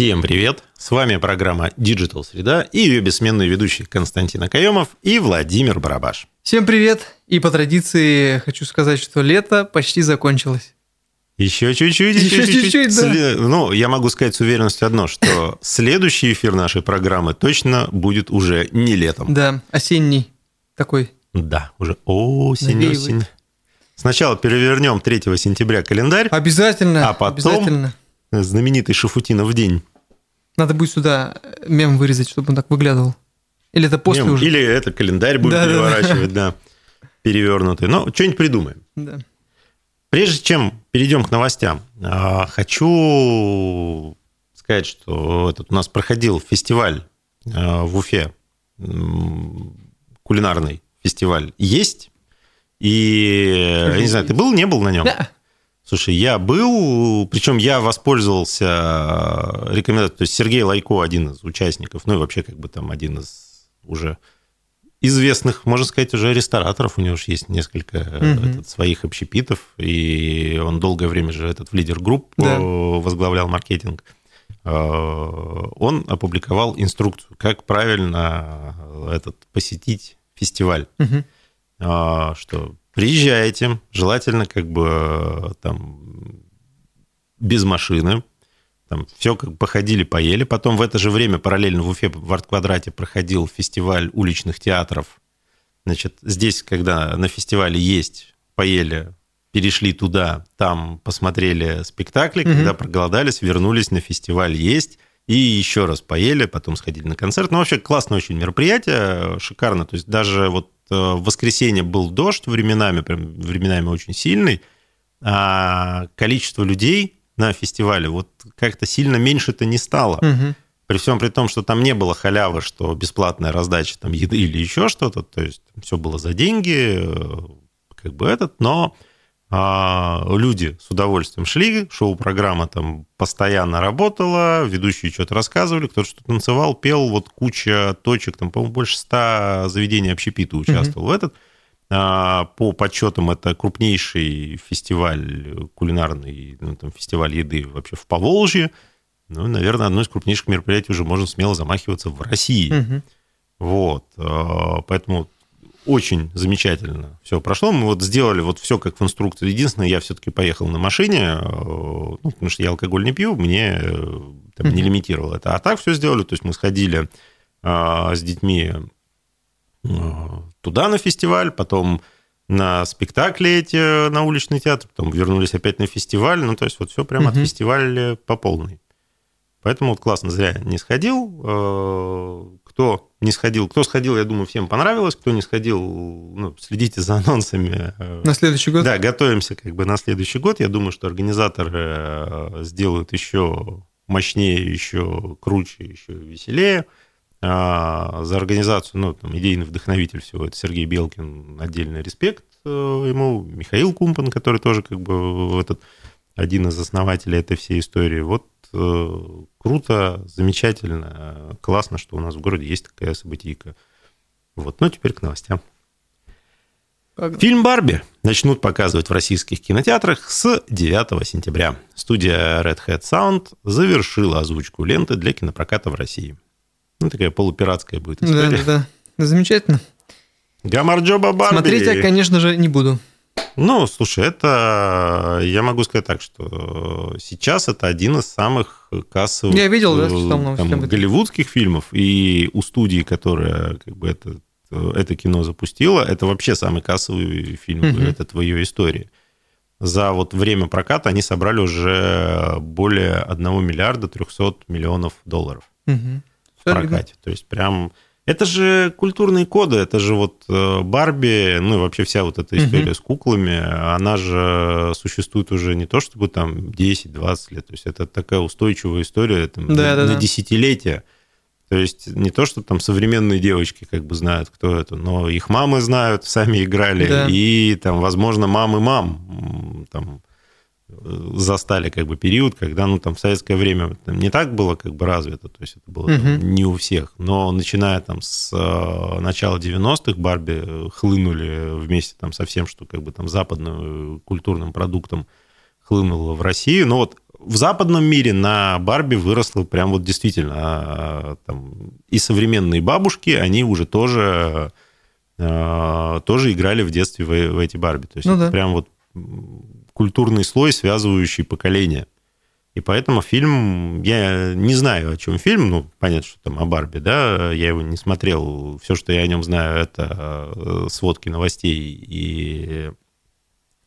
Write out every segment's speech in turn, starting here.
Всем привет! С вами программа Digital Среда и ее бессменные ведущие Константин Акаёмов и Владимир Барабаш. Всем привет! И по традиции хочу сказать, что лето почти закончилось. Еще чуть-чуть. Да. Ну, я могу сказать с уверенностью одно, что следующий эфир нашей программы точно будет уже не летом. Да, осенний такой. Да, уже осень. Сначала перевернем 3 сентября календарь. Обязательно. А потом обязательно. Знаменитый Шафутинов день. Надо будет сюда мем вырезать, чтобы он так выглядывал. Или это после мем, уже. Или это календарь будет переворачивать, да. Перевернутый. Но что-нибудь придумаем. Да. Прежде чем перейдем к новостям, хочу сказать, что у нас проходил фестиваль в Уфе, кулинарный фестиваль «Есть». И я не знаю, ты был, не был на нем? Да. Слушай, я был, причем я воспользовался рекомендацией. То есть Сергей Лайко, один из участников, ну и вообще как бы там один из уже известных, можно сказать, уже рестораторов. У него же есть несколько своих общепитов, и он долгое время же в лидер групп возглавлял маркетинг. Он опубликовал инструкцию, как правильно посетить фестиваль. Что приезжаете, желательно там без машины, там все походили, поели. Потом в это же время параллельно в Уфе в арт-квадрате проходил фестиваль уличных театров. Значит, здесь, когда на фестивале «Есть», поели, перешли туда, там посмотрели спектакли, когда проголодались, вернулись на фестиваль «Есть». И еще раз поели, потом сходили на концерт. Ну, вообще, классное очень мероприятие, шикарно. То есть даже в воскресенье был дождь временами, прям временами очень сильный, а количество людей на фестивале как-то сильно меньше-то не стало. При всем при том, что там не было халявы, что бесплатная раздача там еды или еще что-то. То есть все было за деньги, но... люди с удовольствием шли, шоу-программа там постоянно работала, ведущие что-то рассказывали, кто-то что-то танцевал, пел, куча точек, там, по-моему, больше 100 заведений общепита участвовал в этот. По подсчетам, это крупнейший фестиваль кулинарный, фестиваль еды вообще в Поволжье. Ну, наверное, одно из крупнейших мероприятий уже можно смело замахиваться в России. Поэтому... Очень замечательно все прошло. Мы сделали все как в инструкции. Единственное, я все-таки поехал на машине, потому что я алкоголь не пью, мне не лимитировало это. А так все сделали. То есть мы сходили с детьми туда на фестиваль, потом на спектакли эти, на уличный театр, потом вернулись опять на фестиваль. Ну, то есть все прямо от фестиваля по полной. Поэтому классно, зря не сходил. Кто не сходил, кто сходил, я думаю, всем понравилось. Кто не сходил, следите за анонсами. На следующий год? Да, готовимся на следующий год. Я думаю, что организаторы сделают еще мощнее, еще круче, еще веселее. За организацию, идейный вдохновитель всего, это Сергей Белкин, отдельный респект ему. Михаил Кумпан, который тоже один из основателей этой всей истории. Круто, замечательно, классно, что у нас в городе есть такая событийка. Теперь к новостям. Фильм «Барби» начнут показывать в российских кинотеатрах с 9 сентября. Студия Red Hat Sound завершила озвучку ленты для кинопроката в России. Такая полупиратская будет история. Да. Замечательно. Гамарджоба Барби. Смотреть я, конечно же, не буду. Слушай, я могу сказать так, что сейчас это один из самых кассовых голливудских фильмов, и у студии, которая это кино запустила, это вообще самый кассовый фильм в ее истории. За время проката они собрали уже более 1 миллиарда 300 миллионов $300 миллионов в прокате. То есть прям... Это же культурные коды, это же Барби, ну и вообще вся эта история с куклами, она же существует уже не то чтобы 10-20 лет, то есть это такая устойчивая история на десятилетия. То есть не то, что современные девочки знают, кто это, но их мамы знают, сами играли, и возможно, мамы застали период, когда в советское время не так было развито, то есть это было не у всех, но начиная с начала 90-х Барби хлынули вместе со всем, что западным культурным продуктом хлынуло в Россию. Но в западном мире на Барби выросло прям вот действительно. Там, и современные бабушки, они уже тоже играли в детстве в эти Барби. То есть ну, это да. прям вот культурный слой, связывающий поколения. И поэтому фильм... Я не знаю, о чем фильм. Ну, понятно, что там о Барби, да. Я его не смотрел. Все, что я о нем знаю, это сводки новостей и...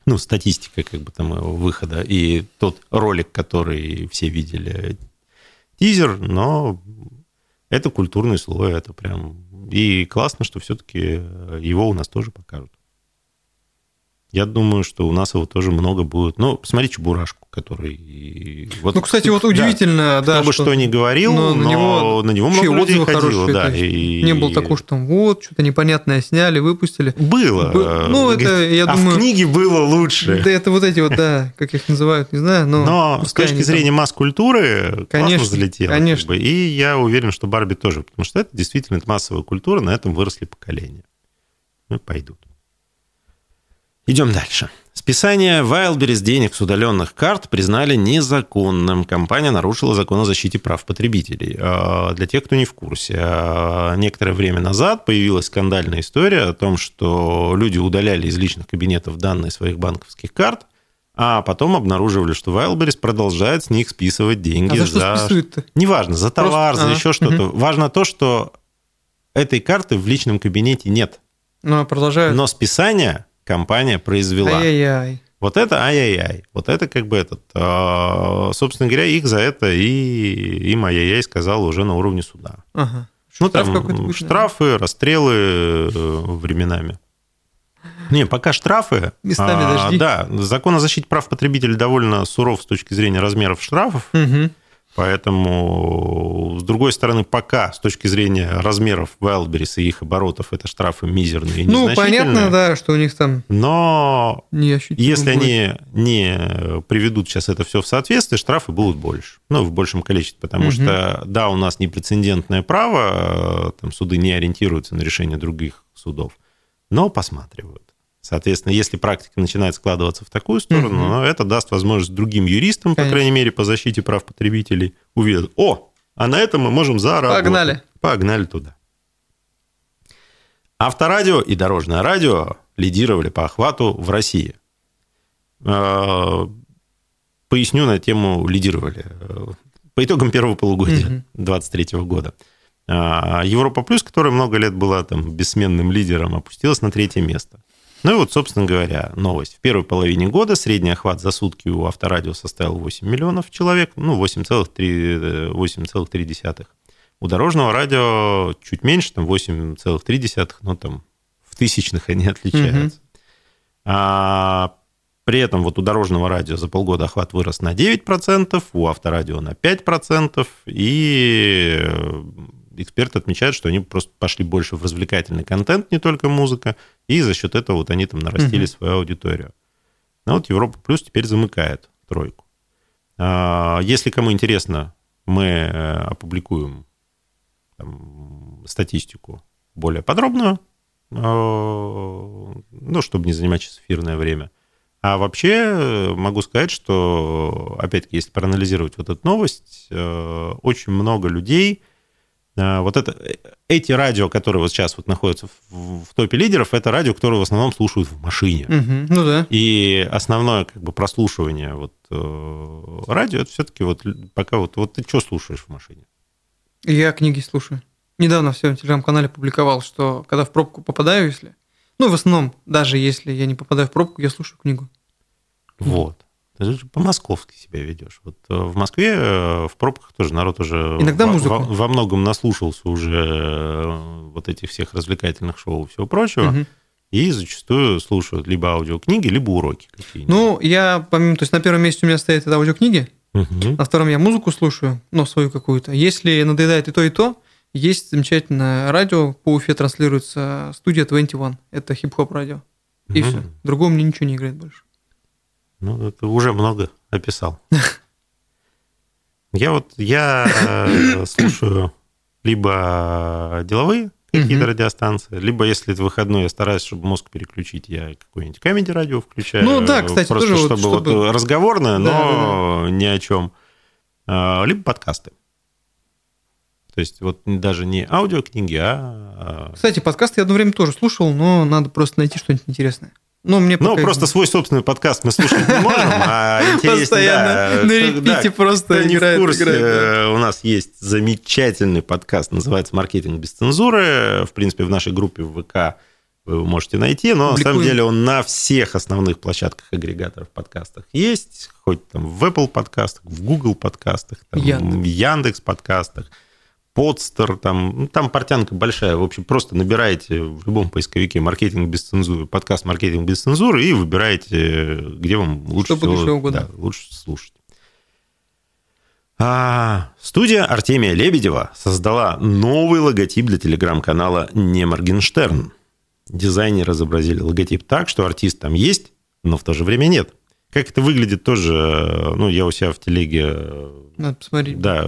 Ну, статистика как бы там его выхода. И тот ролик, который все видели. Тизер, но это культурный слой. Это прям... И классно, что все-таки его у нас тоже покажут. Я думаю, что у нас его тоже много будет. Ну, посмотри Чебурашку, который... Вот, ну, кстати, вот удивительно, да. Кто бы что ни говорил, но на него много людей ходило. Да, не было такого, что там вот, что-то непонятное сняли, выпустили. Было. Ну, это, я думаю... А в книге было лучше. Да, это вот эти вот, да, как их называют, не знаю. Но с точки зрения масс-культуры классно залетело. Конечно. И я уверен, что Барби тоже. Потому что это действительно массовая культура, на этом выросли поколения. Ну, пойдут. Идем дальше. Списание Wildberries денег с удаленных карт признали незаконным. Компания нарушила закон о защите прав потребителей. Для тех, кто не в курсе, некоторое время назад появилась скандальная история о том, что люди удаляли из личных кабинетов данные своих банковских карт, а потом обнаруживали, что Wildberries продолжает с них списывать деньги. А за что списывают-то? Неважно, за товар, просто... за еще что-то. Угу. Важно то, что этой карты в личном кабинете нет. Но продолжают. Но списание... компания произвела. Ай-яй-яй. Вот это ай-яй-яй. Вот это как бы этот... Собственно говоря, их за это им ай-яй-яй сказал уже на уровне суда. Ага. Ну, там штрафы, расстрелы временами. Не, пока штрафы... Местами дожди. Да, закон о защите прав потребителей довольно суров с точки зрения размеров штрафов. Угу. Поэтому, с другой стороны, пока с точки зрения размеров Wildberries и их оборотов, это штрафы мизерные и незначительные. Ну, понятно, да, что у них там... Но если они не приведут сейчас это все в соответствие, штрафы будут больше. Ну, в большем количестве, потому что, да, у нас непрецедентное право, там суды не ориентируются на решения других судов, но посматривают. Соответственно, если практика начинает складываться в такую сторону, это даст возможность другим юристам, по крайней мере, по защите прав потребителей, увидеть, а на этом мы можем заработать. Погнали туда. Авторадио и Дорожное радио лидировали по охвату в России. Поясню на тему лидировали. По итогам первого полугодия 2023 года. Европа Плюс, которая много лет была там бессменным лидером, опустилась на 3-е место. Ну и вот, собственно говоря, новость. В первой половине года средний охват за сутки у Авторадио составил 8 миллионов человек, ну, 8,3. У Дорожного радио чуть меньше, там 8,3, но там в тысячных они отличаются. А при этом вот у Дорожного радио за полгода охват вырос на 9%, у Авторадио на 5%, и эксперты отмечают, что они просто пошли больше в развлекательный контент, не только музыка, и за счет этого вот они там нарастили свою аудиторию. Но вот Европа Плюс теперь замыкает тройку. Если кому интересно, мы опубликуем там статистику более подробную, ну, чтобы не занимать сейчас эфирное время. А вообще могу сказать, что, опять-таки, если проанализировать вот эту новость, очень много людей... Вот эти радио, которые вот сейчас вот находятся в топе лидеров, это радио, которые в основном слушают в машине. Угу, ну да. И основное как бы прослушивание вот, радио, это все-таки вот пока вот ты что слушаешь в машине? Я книги слушаю. Недавно в своем телеграм-канале публиковал, что когда в пробку попадаю, если... Ну, в основном, даже если я не попадаю в пробку, я слушаю книгу. Вот. Ты же по-московски себя ведешь. Вот в Москве в пробках тоже народ уже иногда во многом наслушался уже вот этих всех развлекательных шоу и всего прочего. Угу. И зачастую слушают либо аудиокниги, либо уроки какие-нибудь. Ну, я помимо... То есть на первом месте у меня стоят это аудиокниги, на втором я музыку слушаю, но свою какую-то. Если надоедает и то, есть замечательное радио. По Уфе транслируется студия 21. Это хип-хоп радио. И все. Другого мне ничего не играет больше. Ну, это уже много описал. Я слушаю либо деловые какие-то радиостанции. Либо, если это выходной, я стараюсь, чтобы мозг переключить, я какое-нибудь комеди-радио включаю. Ну да, кстати, просто тоже чтобы, вот разговорное, да, но да, да, ни о чем. Либо подкасты. То есть вот даже не аудиокниги, а... Кстати, подкасты я одно время тоже слушал, но надо просто найти что-нибудь интересное. Ну, мне пока... просто свой собственный подкаст мы слушать не можем, а постоянно на репите просто играет. В курсе, у нас есть замечательный подкаст, называется «Маркетинг без цензуры». В принципе, в нашей группе в ВК вы его можете найти, но на самом деле он на всех основных площадках агрегаторов подкастов есть, хоть там в Apple подкастах, в Google подкастах, там, в Яндекс подкастах. Подстер, там портянка большая. В общем, просто набираете в любом поисковике «Маркетинг без цензуры», подкаст «Маркетинг без цензуры» и выбираете, где вам лучше всего, да, лучше слушать. Студия Артемия Лебедева создала новый логотип для телеграм-канала «Не Моргенштерн». Дизайнеры изобразили логотип так, что артист там есть, но в то же время нет. Как это выглядит тоже, ну, я у себя в телеге... Надо посмотреть. Да,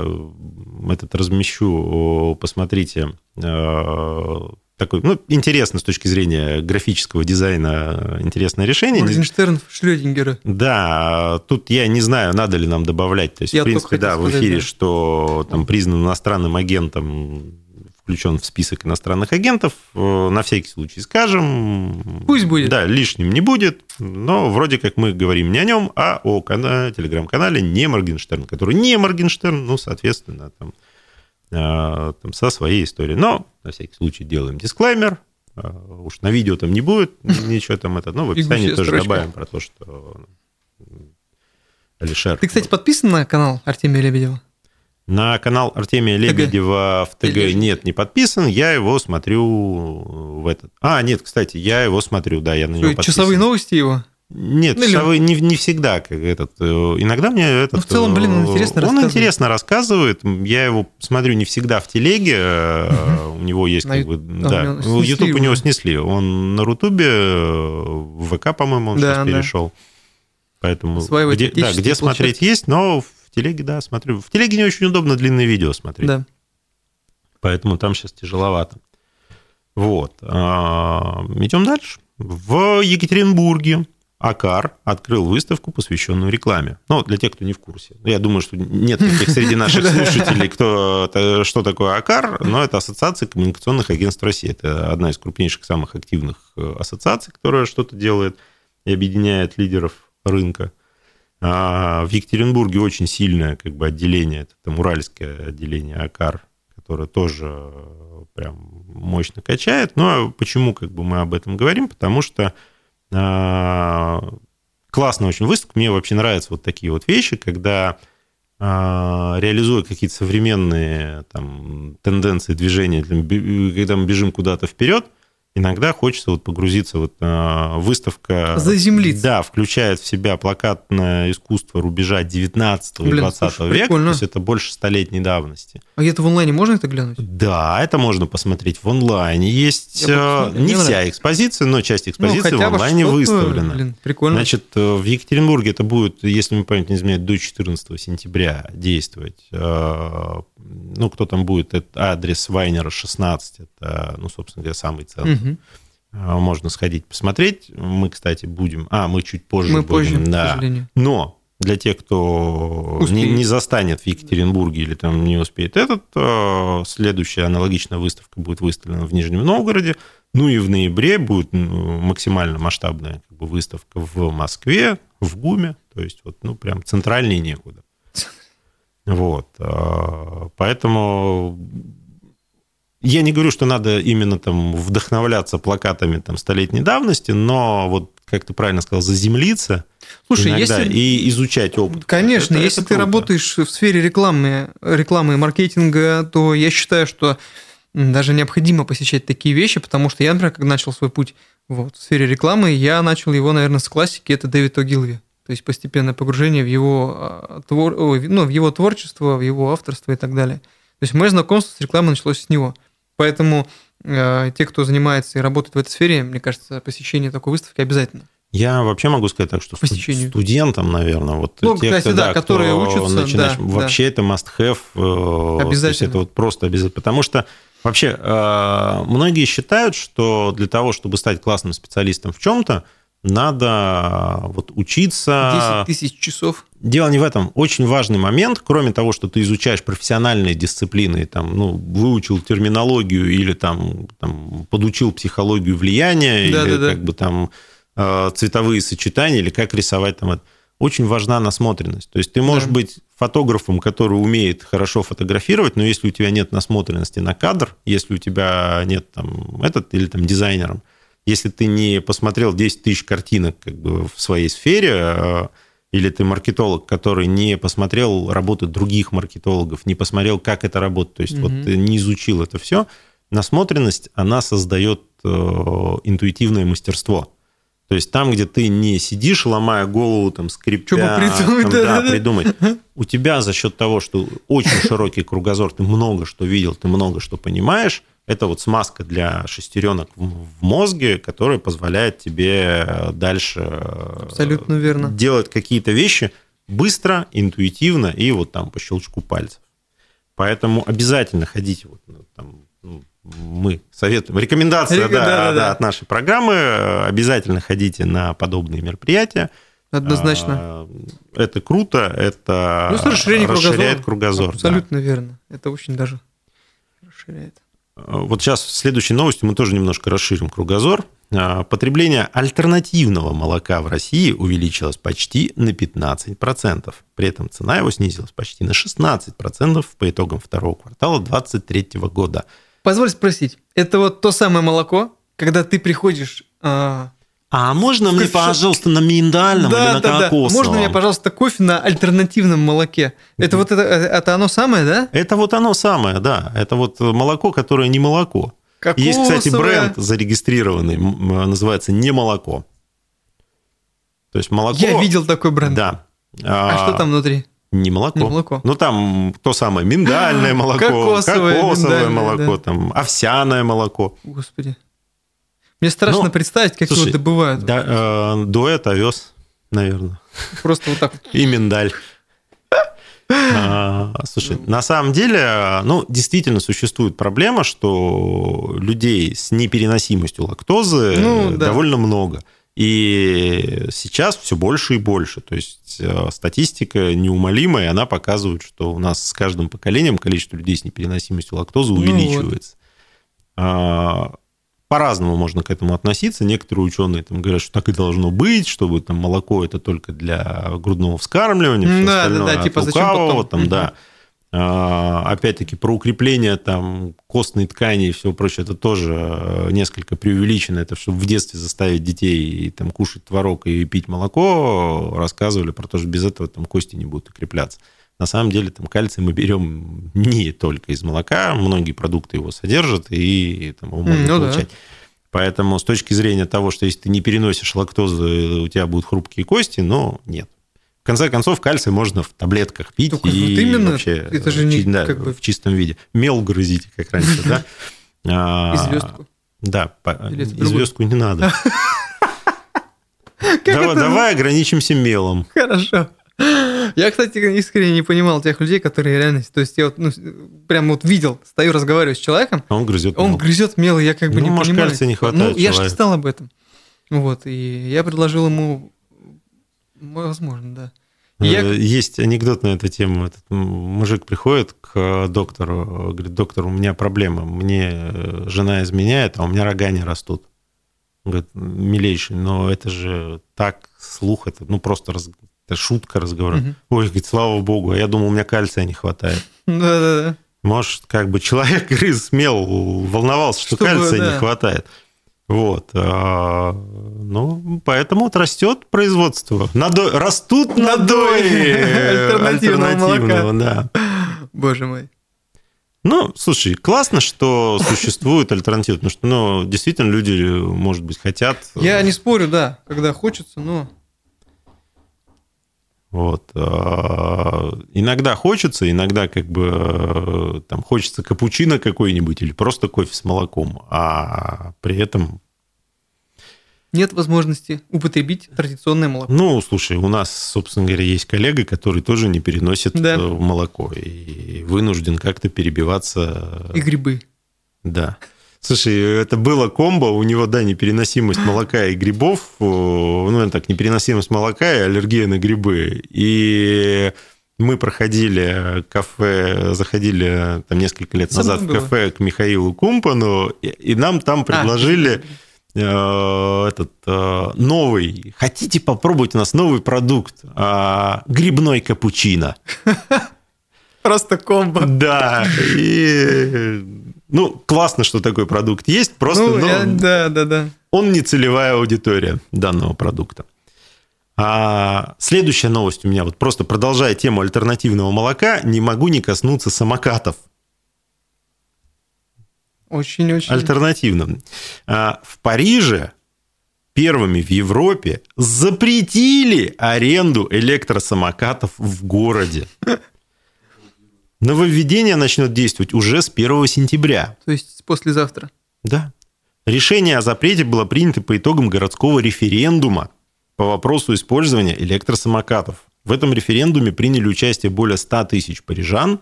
этот размещу, посмотрите. Такой, ну, интересно с точки зрения графического дизайна, интересное решение. Моргенштерн Шрёдингера. Да, тут я не знаю, надо ли нам добавлять. То есть, я в принципе, да, сказать, в эфире, да, что там признан иностранным агентом, включен в список иностранных агентов, на всякий случай скажем. Пусть будет. Да, лишним не будет, но вроде как мы говорим не о нем, а о телеграм-канале «Не Моргенштерн», который не Моргенштерн, ну, соответственно, там со своей историей. Но на всякий случай делаем дисклеймер. Уж на видео там не будет ничего там это, но в описании тоже добавим про то, что Алишер... Ты, кстати, подписан на канал Артемия Лебедева? На канал Артемия Лебедева в ТГ нет, не подписан. Я его смотрю в этот... нет, кстати, я его смотрю, да, я на него подписан. Часовые новости его? Нет, часовые не всегда. Иногда мне этот... в целом, он интересно рассказывает. Он интересно рассказывает. Я его смотрю не всегда в телеге. У него есть как бы... Да, YouTube у него снесли. Он на Рутубе, в ВК, по-моему, он сейчас перешел. Поэтому где смотреть есть, но... В телеге, да, смотрю. В телеге не очень удобно длинные видео смотреть. Да. Поэтому там сейчас тяжеловато. Вот. Идем дальше. В Екатеринбурге АКАР открыл выставку, посвященную рекламе. Ну, для тех, кто не в курсе. Я думаю, что нет таких среди наших слушателей, кто что такое АКАР, но это Ассоциация коммуникационных агентств России. Это одна из крупнейших, самых активных ассоциаций, которая что-то делает и объединяет лидеров рынка. В Екатеринбурге очень сильное как бы отделение, это там уральское отделение АКАР, которое тоже прям мощно качает. Но почему как бы мы об этом говорим? Потому что классная очень выставка. Мне вообще нравятся вот такие вот вещи, когда реализуя какие-то современные там тенденции движения, когда мы бежим куда-то вперед, иногда хочется вот погрузиться, вот выставка... Заземлиться. Да, включает в себя плакатное искусство рубежа 19-го и 20 века. Прикольно. То есть это больше столетней давности. А это в онлайне можно это глянуть? Да, это можно посмотреть в онлайне. Есть не вся экспозиция, но часть экспозиции в онлайне выставлена. Прикольно. Значит, в Екатеринбурге это будет, если мне память не изменяет, до 14 сентября действовать. Ну, кто там будет, это адрес Вайнера 16, это, ну, собственно говоря, самый центр. Можно сходить посмотреть. Мы, кстати, будем... мы чуть позже будем. К сожалению. Но для тех, кто не застанет в Екатеринбурге или там не успеет следующая аналогичная выставка будет выставлена в Нижнем Новгороде. Ну и в ноябре будет максимально масштабная как бы выставка в Москве, в ГУМе. То есть вот, ну, прям центральнее некуда. Вот. Поэтому... Я не говорю, что надо именно там вдохновляться плакатами там столетней давности, но вот, как ты правильно сказал, заземлиться. Слушай, иногда если... и изучать опыт. Конечно, если ты работаешь в сфере рекламы и маркетинга, то я считаю, что даже необходимо посещать такие вещи, потому что я, например, когда начал свой путь в сфере рекламы, я начал его, наверное, с классики, это Дэвид Огилви. То есть постепенное погружение в его творчество, в его авторство и так далее. То есть мое знакомство с рекламой началось с него. Поэтому те, кто занимается и работает в этой сфере, мне кажется, посещение такой выставки обязательно. Я вообще могу сказать так, что студентам, наверное, которые учатся, вообще это must have. Обязательно. То есть это вот просто обязательно. Потому что Вообще, многие считают, что для того, чтобы стать классным специалистом в чем-то, надо вот учиться... 10 тысяч часов. Дело не в этом. Очень важный момент, кроме того, что ты изучаешь профессиональные дисциплины, там, ну, выучил терминологию или там, подучил психологию влияния, да, или да, как да. бы там цветовые сочетания, или как рисовать там это. Очень важна насмотренность. То есть ты можешь да. быть фотографом, который умеет хорошо фотографировать, но если у тебя нет насмотренности на кадр, если у тебя нет там этот, или там дизайнером, если ты не посмотрел 10 тысяч картинок как бы, в своей сфере, или ты маркетолог, который не посмотрел работы других маркетологов, не посмотрел, как это работает, то есть вот ты не изучил это все, насмотренность, она создает интуитивное мастерство. То есть там, где ты не сидишь, ломая голову, там, скрипя, там, да, придумать, у тебя за счет того, что очень широкий кругозор, ты много что видел, ты много что понимаешь, это вот смазка для шестеренок в мозге, которая позволяет тебе дальше абсолютно верно. Делать какие-то вещи быстро, интуитивно и вот там по щелчку пальцев. Поэтому обязательно ходите вот там, ну, мы советуем. Рекомендация от нашей программы. Обязательно ходите на подобные мероприятия. Однозначно. Это круто, это ну, расширяет кругозор. Абсолютно да. верно. Это очень даже расширяет. Вот сейчас в следующей новости мы тоже немножко расширим кругозор. Потребление альтернативного молока в России увеличилось почти на 15%. При этом цена его снизилась почти на 16% по итогам второго квартала 2023 года. Позволь спросить, это вот то самое молоко, когда ты приходишь... А можно мне, пожалуйста, на миндальном или на кокосовом? Да. Можно мне, пожалуйста, кофе на альтернативном молоке? Это вот это оно самое, да? Это вот оно самое, да. Это вот молоко, которое не молоко. Кокосовое. Есть, кстати, бренд зарегистрированный, называется «Не молоко». То есть молоко... Я видел такой бренд. Да. А что там внутри? Не молоко. Не молоко. Ну, там то самое миндальное молоко, кокосовое молоко, да. там, овсяное молоко. Господи. Мне страшно представить, как его добывают. Да, дуэт овес, наверное. Просто вот так. И миндаль. Слушай, на самом деле, ну, действительно существует проблема, что людей с непереносимостью лактозы довольно много. И сейчас все больше и больше. То есть статистика неумолимая, она показывает, что у нас с каждым поколением количество людей с непереносимостью лактозы увеличивается. Вот. По-разному можно к этому относиться. Некоторые ученые там говорят, что так и должно быть, чтобы там молоко это только для грудного вскармливания, все остальное типа от лукавого, там, да. Опять-таки, про укрепление там, костной ткани и всего прочего, это тоже несколько преувеличено. Это чтобы в детстве заставить детей там, кушать творог и пить молоко, рассказывали про то, что без этого там, кости не будут укрепляться. На самом деле там, кальций мы берем не только из молока, многие продукты его содержат, и там, его можно получать. Да. Поэтому с точки зрения того, что если ты не переносишь лактозу, у тебя будут хрупкие кости, но нет. В конце концов, кальций можно в таблетках пить. Только и вот именно, вообще это же не, да, как бы... в чистом виде. Мел грызите, как раньше, да? И звездку. Да, и звездку не надо. Давай ограничимся мелом. Хорошо. Я, кстати, искренне не понимал тех людей, которые реально... То есть я вот, ну, прям вот видел, стою, разговариваю с человеком. А он грызет мел. Он грызет мел, я как бы не понимаю. Ну, может, кальция не хватает человеку. Я же читал об этом. Вот, и я предложил ему... Возможно, да. Есть анекдот на эту тему. Этот мужик приходит к доктору, говорит, доктор, у меня проблема, мне жена изменяет, а у меня рога не растут. Он говорит, милейший, но это же так, слух, это ну просто это шутка разговора. Ой, говорит, слава богу, а я думал, у меня кальция не хватает. Да-да-да. Может, как бы человек грыз мел, волновался, что кальция не хватает. Вот, ну, поэтому вот растет производство. Растут надои альтернативного, да. Боже мой. Ну, слушай, классно, что существует альтернатива, потому что, ну, действительно, люди, может быть, хотят. Я не спорю, да, когда хочется, но... Вот. Иногда хочется, иногда как бы там хочется капучино какой-нибудь или просто кофе с молоком, а при этом... Нет возможности употребить традиционное молоко. Ну, слушай, у нас, собственно говоря, есть коллега, который тоже не переносит молоко и вынужден как-то перебиваться... И грибы. Да. Слушай, это было комбо, у него, да, непереносимость молока и грибов, ну, так, непереносимость молока и аллергия на грибы. И мы проходили кафе, заходили там несколько лет назад в кафе к Михаилу Кумпану, и нам там предложили новый, хотите попробовать у нас новый продукт, грибной капучино. Просто комбо. Да, и... Ну, классно, что такой продукт есть, просто он не целевая аудитория данного продукта. А следующая новость у меня, вот просто продолжая тему альтернативного молока, не могу не коснуться самокатов. Очень-очень. Альтернативно. В Париже первыми в Европе запретили аренду электросамокатов в городе. Нововведение начнет действовать уже с 1 сентября. То есть послезавтра. Да. Решение о запрете было принято по итогам городского референдума по вопросу использования электросамокатов. В этом референдуме приняли участие более 100 тысяч парижан,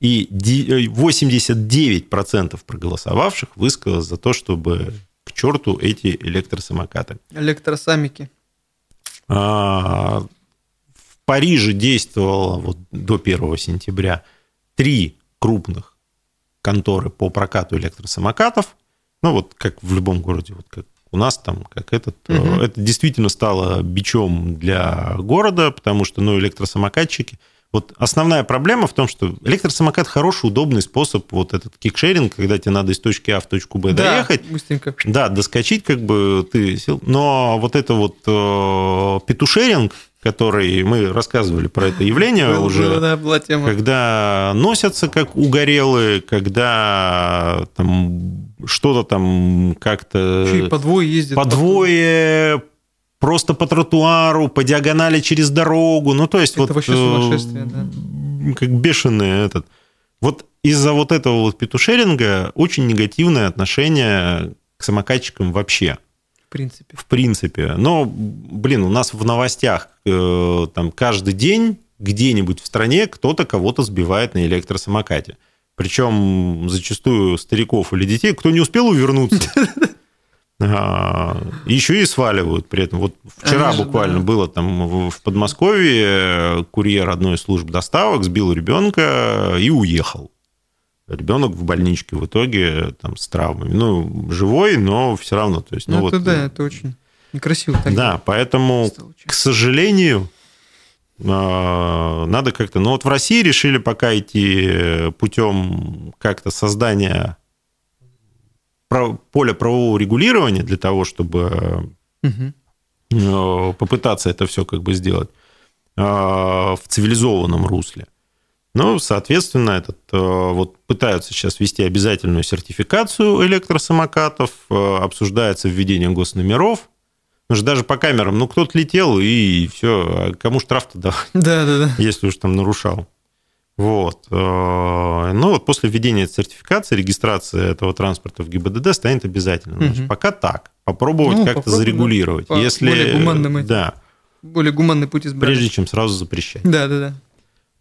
и 89% проголосовавших высказалось за то, чтобы к черту эти электросамокаты. Электросамики. В Париже действовало вот до 1 сентября 3 крупных конторы по прокату электросамокатов. Ну, вот как в любом городе, вот как у нас там, как этот. Угу. Это действительно стало бичом для города, потому что, ну, электросамокатчики... Вот основная проблема в том, что электросамокат хороший, удобный способ, вот этот кикшеринг, когда тебе надо из точки А в точку Б доехать. Да, быстренько. Да, доскочить как бы ты сел. Но вот это вот петушеринг, который мы рассказывали про это явление уже, да, была тема. Когда носятся как угорелые, когда там что-то там как-то... Еще и подвое ездят. Подвое, просто по тротуару, по диагонали через дорогу. Ну, то есть это вот... Это вообще сумасшествие, да. Как бешеный этот. Вот из-за вот этого вот петушеринга очень негативное отношение к самокатчикам вообще. В принципе. Но, блин, у нас в новостях там каждый день где-нибудь в стране кто-то кого-то сбивает на электросамокате. Причем зачастую стариков или детей, кто не успел увернуться, еще и сваливают при этом. Вот вчера буквально было там в Подмосковье, курьер одной из служб доставок сбил ребенка и уехал. Ребенок в больничке в итоге там, с травмами. Ну, живой, но все равно. То есть, ну, вот... Да, это очень некрасиво. Так да, поэтому, к сожалению, надо как-то... Ну, вот в России решили пока идти путем как-то создания поля правового регулирования для того, чтобы попытаться это все как бы сделать в цивилизованном русле. Ну, соответственно, вот пытаются сейчас ввести обязательную сертификацию электросамокатов, обсуждается введение госномеров. Ну же даже по камерам, ну, кто-то летел, и все, кому штраф-то давать? Да. Если уж там нарушал. Вот. Ну, вот после введения сертификации регистрация этого транспорта в ГИБДД станет обязательной. Значит, пока так. Попробовать зарегулировать. Если... Более гуманным. Да. Более гуманный путь избрать. Прежде чем сразу запрещать. Да.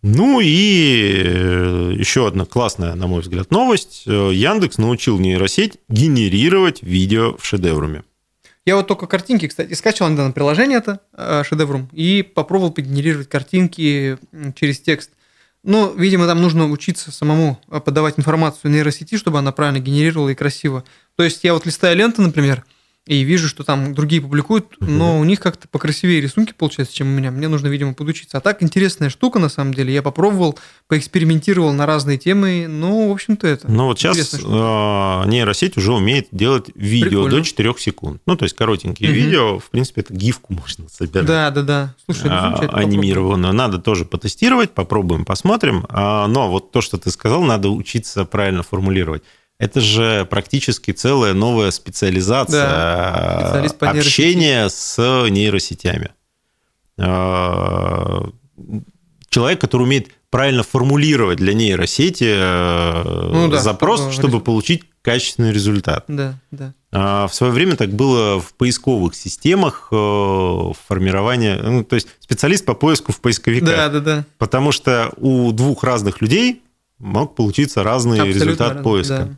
Ну и еще одна классная, на мой взгляд, новость. Яндекс научил нейросеть генерировать видео в Шедевруме. Я вот только картинки, кстати, скачал недавно приложение-то, Шедеврум, и попробовал подгенерировать картинки через текст. Но, видимо, там нужно учиться самому подавать информацию нейросети, чтобы она правильно генерировала и красиво. То есть я вот листаю ленты, например, и вижу, что там другие публикуют, но у них как-то покрасивее рисунки получаются, чем у меня. Мне нужно, видимо, подучиться. А так интересная штука, на самом деле. Я попробовал, поэкспериментировал на разные темы. Ну, в общем-то, это. Ну, вот сейчас нейросеть уже умеет делать видео до 4 секунд. Ну, то есть коротенькие видео. В принципе, это гифку можно собирать. Да. Слушай, анимированную. Надо тоже потестировать, попробуем, посмотрим. Но вот то, что ты сказал, надо учиться правильно формулировать. Это же практически целая новая специализация общения с нейросетями. Человек, который умеет правильно формулировать для нейросети запрос, чтобы получить качественный результат. Да. В свое время так было в поисковых системах формирование... Ну, то есть специалист по поиску в поисковиках. Да. Потому что у двух разных людей мог получиться разный результат поиска.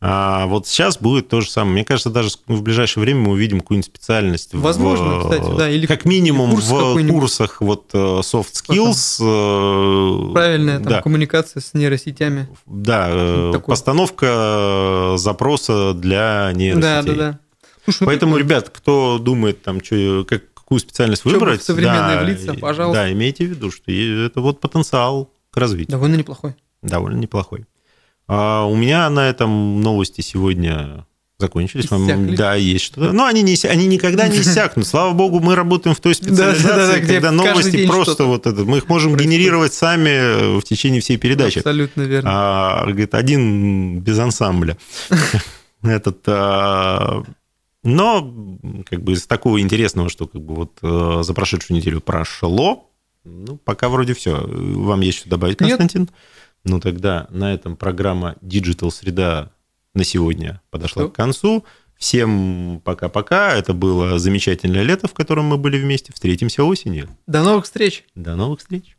А вот сейчас будет то же самое. Мне кажется, даже в ближайшее время мы увидим какую-нибудь специальность. Возможно, кстати, да. Или как минимум курс в курсах вот soft skills. Правильная там, да. Коммуникация с нейросетями. Да, такое. Постановка запроса для нейросетей. Да, да, да. Слушай, поэтому, ребят, кто думает, там, что, какую специальность что выбрать, современные да, лица, пожалуйста. Да, имейте в виду, что это вот потенциал к развитию. Довольно неплохой. Довольно неплохой. А у меня на этом новости сегодня закончились. Иссякли. Да, есть что-то. Но они никогда не иссякнут. Слава богу, мы работаем в той специализации, когда новости просто вот это. Мы их можем генерировать сами в течение всей передачи. Абсолютно верно. Говорит, один без ансамбля. Но как бы из такого интересного, что как бы вот за прошедшую неделю прошло, ну, пока вроде все. Вам есть что добавить, Константин? Нет. Ну, тогда на этом программа Digital Среда на сегодня подошла к концу. Всем пока-пока. Это было замечательное лето, в котором мы были вместе. Встретимся осенью. До новых встреч. До новых встреч.